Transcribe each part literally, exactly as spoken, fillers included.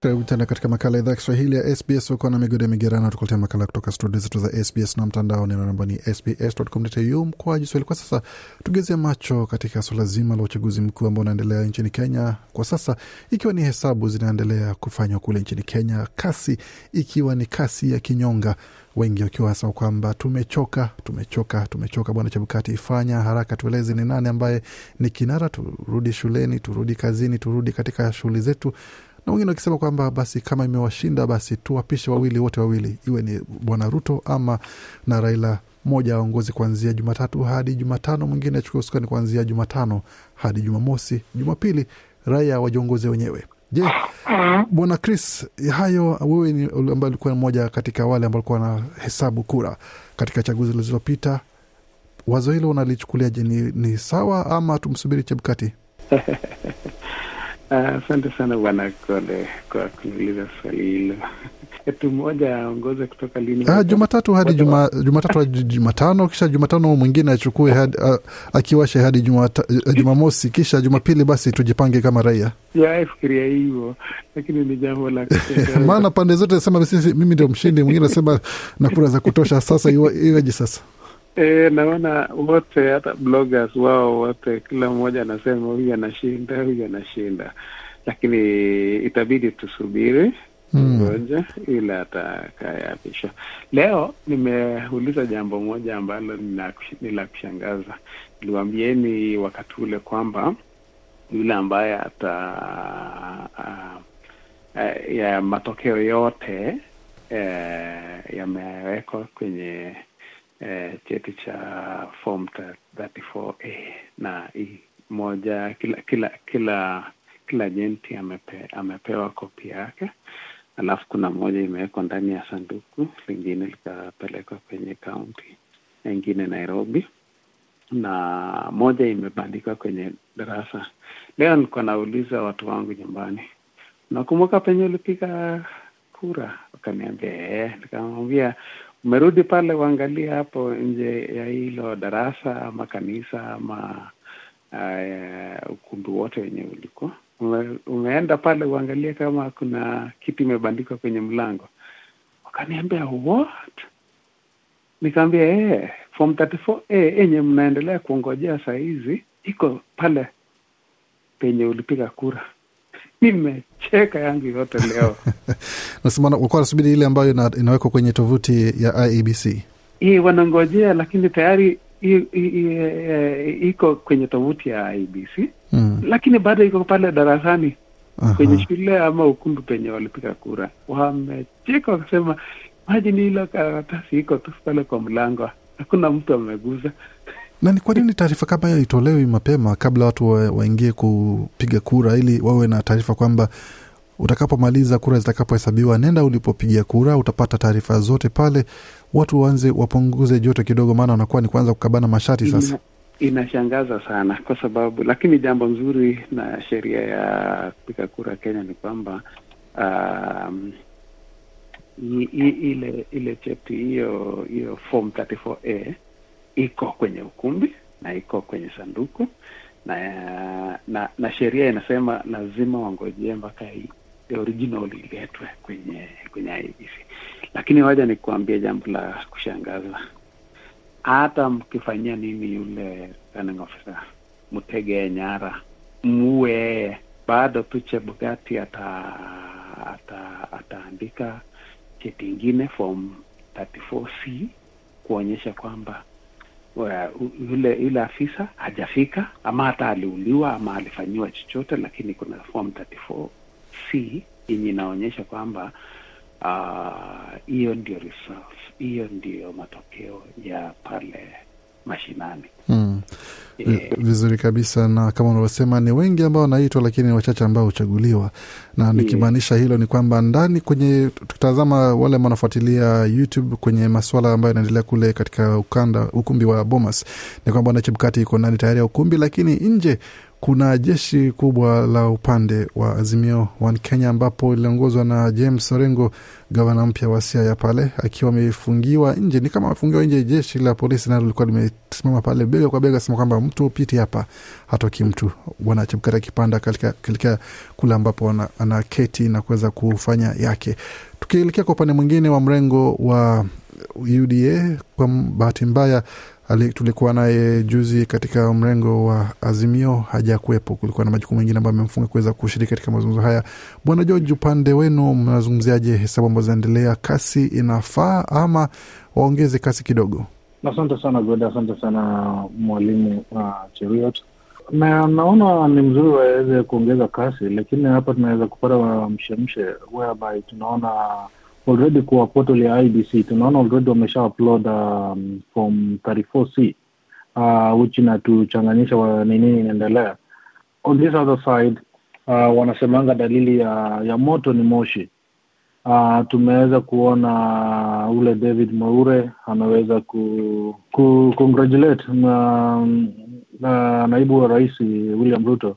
Tutaenda katika makala idhaa ya Kiswahili ya S B S huko na migode migerana, tukuletea makala kutoka studio zetu za S B S na mtandao ni namba ni s b s dot com dot a u mkwaju Swahili. Kwa sasa tugeze macho katika swala zima la uchaguzi mkuu ambao unaendelea nchini Kenya kwa sasa, ikiwa ni hesabu zinaendelea kufanywa kule nchini Kenya, kasi ikiwa ni kasi ya kinyonga, wengi wakiwa hasa kwamba tumechoka tumechoka tumechoka. Bwana Chebukati, ifanya haraka, tueleze ni nani ambaye ni kinara, turudi shuleni, turudi kazini, turudi katika shughuli zetu. Na wengine wakisema kwamba basi kama imewashinda basi tuwapishe wawili wote wawili, iwe ni Bwana Ruto ama na Raila, mmoja aongozi kuanzia Jumatatu hadi Jumatano, mwingine achukue usukani kuanzia Jumatano hadi Jumamosi, Jumapili raia wajiongoze wenyewe. Je, Bwana Chris, hayo wewe ni ambaye ulikuwa mmoja katika wale ambao walikuwa na hesabu kura katika chaguzi zilizopita, wazo hilo unalichukuliaje? Ni, ni sawa ama tumsubiri Chebukati? Asante uh, sana bwana Kole kwa kuuliza swali hilo. Etu mmoja aongoze kutoka lini? Ah, Jumatatu hadi juma, Jumatatu hadi Jumatano, kisha Jumatano mwingine achukue hadi uh, akiwashe hadi Jumamosi, kisha Jumapili basi tujipange kama raia. Ya fikiria hivyo, lakini ni jambo la kucheka. Maana pande zote nasema mimi ndio mshindi, mwingine nasema na kura za kutosha, sasa iweje sasa? Eh, naona wote hata bloggers wao wote kila mmoja anasema huyu anashinda huyu anashinda, lakini itabidi tusubiri ngoja mm. ila atakayeapisha. Leo nimeuliza jambo moja ambalo ni la kushangaza. Niliwaambieni wakati ule kwamba yule ambaye ata a, a, ya matokeo yote eh yamewekwa kwenye eh cheti cha form thirty-four A na i moja, kila kila kila kila jenti amepe, amepewa kopi yake, alafu kuna moja imewekwa ndani ya sanduku, lingine likapelekwa kwenye county, nyingine Nairobi, na moja imebandikwa kwenye darasa. Leo nilikuwa nauliza watu wangu nyumbani, nakumbuka penye ulipiga kura? Wakaniambia eh. Nikamwambia umerudi pale uangalie hapo nje ya hilo darasa ama kanisa ama uh, ukumbi wote wenye uliko. Ume, umeenda pale uangalie kama kuna kitu imebandikwa kwenye mlango? Wakaniambia what? Nikamwambia eh, form thirty-four A yenye mnaendelea kuongojea saa hizi iko pale penye ulipiga kura. Nimecheka yangu yote leo. Nasema uko nasubiri ile ambayo ina, inawekwa kwenye tovuti ya I A B C. Hii wanangojea, lakini tayari iko kwenye tovuti ya I A B C. Mm. Lakini bado iko pale darasani, aha, kwenye shule ama ukumbi penye walipiga kura. Wamecheka wakasema imagine ile karatasi iko tu pale kwa mlango. Hakuna mtu ameguza. Na ni kwa nini taarifa kama hiyo itolewe mapema kabla watu waingie kupiga kura, ili wawe na taarifa kwamba utakapomaliza kura zitakapohesabiwa, nenda ulipopigia kura utapata taarifa zote pale, watu waanze wapunguze joto kidogo, maana wanakuwa ni kuanza kukabana mashati sasa. Ina, inashangaza sana kwa sababu, lakini jambo nzuri na sheria ya kupiga kura Kenya ni kwamba um, ile ile cheti hiyo hiyo form thirty-four A iko kwenye ukumbi na iko kwenye sanduku, na na, na sheria inasema lazima wangojee mpaka hii original iletwe kwenye kwenye I B C. Lakini waje nikuambia jambo la kushangaza, hata mkifanyia nini yule returning officer, mtege nyara, muwe bado tu Chebukati ata ata ataandika cheti nyingine form thirty-four C kuonyesha kwamba yule yule afisa hajafika ama hata aliuliwa ama alifanywa chochote, lakini kuna form thirty-four C yenye inaonyesha kwamba hiyo uh, ndio results, hiyo ndio matokeo ya pale mashinani. Mm. E, vizuri kabisa. Na kama unavyosema ni wengi ambao wanaitwa, lakini wachache ambao huchaguliwa, na nikimaanisha hilo ni kwamba ndani kwenye tukitazama wale wanafuatilia YouTube kwenye masuala ambayo yanaendelea kule katika ukanda ukumbi wa Bomas, ni kwamba Bwana Chebukati iko ndani tayari ya ukumbi, lakini nje kuna jeshi kubwa la upande wa Azimio One Kenya ambapo iliongozwa na James Orengo, gavana mpya wa Siaya pale, akiwa amefungiwa nje. Ni kama amefungiwa nje, jeshi la polisi nalo lilikuwa limesimama pale bega kwa bega sema kwamba mtu upiti hapa hatoki mtu. Bwana Chebukati kipanda katika kilika kula ambapo anaketi na kuweza kufanya yake. Tukielekea kwa upande mwingine wa mrengo wa U D A, kwa bahati mbaya ali tulikuwa naye juzi katika mrengo wa Azimio hajakuepo, kulikuwa na majukumu mengine ambayo amemfunga kuweza kushiriki katika mazungumzo haya. Bwana George, upande wenu mnazungumziaje hesabu ambazo zinaendelea? Kasi inafaa ama waongeze kasi kidogo? Asante sana Goda, asante sana mwalimu uh, Cheruiyot. Na naona ni mzuri waweze kuongeza kasi, lakini hapa tunaweza kupata mshemshe whereby tunaona already kwa portal ya I A B C tunaona already wamesha upload um, form thirty-four C uh, which inatuchanganisha wa nini inaendelea. On this other side uh, wanasemanga dalili ya, ya moto ni moshi. Uh, tumeweza kuona ule David Maure ameweza ku, ku congratulate na, na naibu wa rais William Ruto,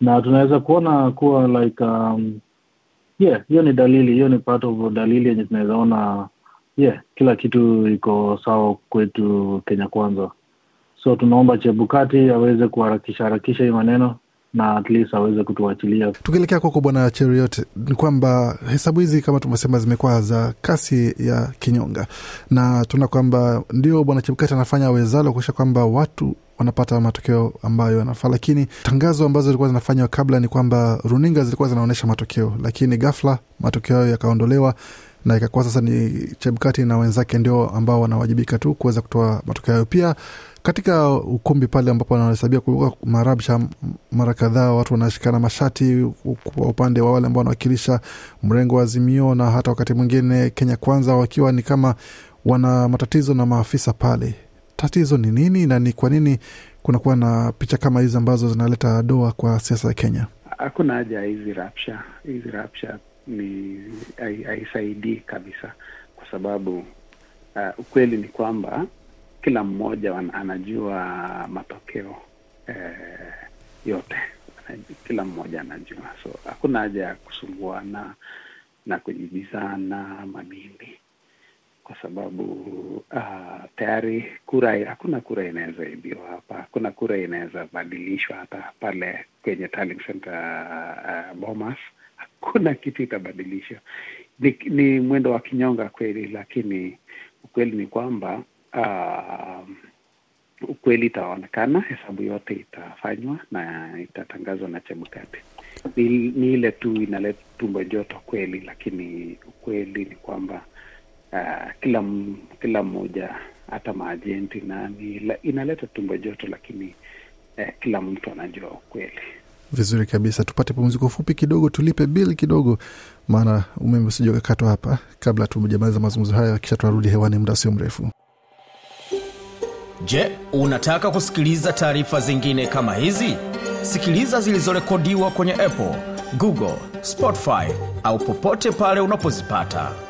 na tunaweza kuona kuwa like um, yeah, hiyo ni dalili, hiyo ni part of dalili yenye tunaona yeah, kila kitu iko sawa kwetu Kenya Kwanza. So tunaomba Chebukati aweze kuharakisha harakisha hii maneno na at least aweze kutuachilia. Tukielekea kwako Bwana Cheruiyot, ni kwamba hesabu hizi kama tumesema zimekuwa za kasi ya kinyonga, na tuna kwamba ndio Bwana Chebukati anafanya wezalo kuhakikisha kwamba watu wanapata matokeo ambayo yanafaa. Lakini tangazo ambazo zilikuwa zinafanywa kabla ni kwamba runinga zilikuwa zinaonesha matokeo, lakini ghafla matokeo yakaondolewa na ikakuwa sasa ni Chebukati na wenzake ndio ambao wanawajibika tu kuweza kutoa matokeo. Pia katika ukumbi pale ambapo wanahesabia kulikuwa marabsha mara kadhaa, watu wanashikana mashati kwa upande wa wale ambao wanawakilisha mrengo wa Azimio na hata wakati mwingine Kenya Kwanza, wakiwa ni kama wana matatizo na maafisa pale. Tatizo ni nini na ni kwa nini kuna kuwa na picha kama hizi ambazo zinaleta doa kwa siasa ya Kenya? Hakuna haja hizi rapsha. Hizi rapsha ni haisaidii kabisa kwa sababu uh, ukweli ni kwamba kila mmoja wan, anajua matokeo eh, yote. Kila mmoja anajua. So hakuna haja ya kusumbuana na kujibizana mamimbi, kwa sababu uh, tayari kura, hakuna kura inaweza ibiwa hapa, hakuna kura inaweza badilishwa hata pale kwenye tallying center uh, Bomas, hakuna kitu itabadilishwa. Ni, ni mwendo wa kinyonga kweli, lakini ukweli ni kwamba uh, ukweli itaonekana, hesabu yote itafanywa na itatangazwa na Chebukati. Ni, ni ile tu inaleta tumbo joto kweli, lakini ukweli ni kwamba Uh, kila kila mmoja hata maagenti nani inaleta tumbo joto, lakini uh, kila mtu anajua kweli vizuri kabisa. Tupate pumziko fupi kidogo, tulipe bill kidogo, maana umeme usije katwa hapa kabla tumejamaliza mazungumzo haya, kisha tuarudi hewani muda sio mrefu. Je, unataka kusikiliza taarifa zingine kama hizi? Sikiliza zilizorekodiwa kwenye Apple, Google, Spotify au popote pale unapozipata.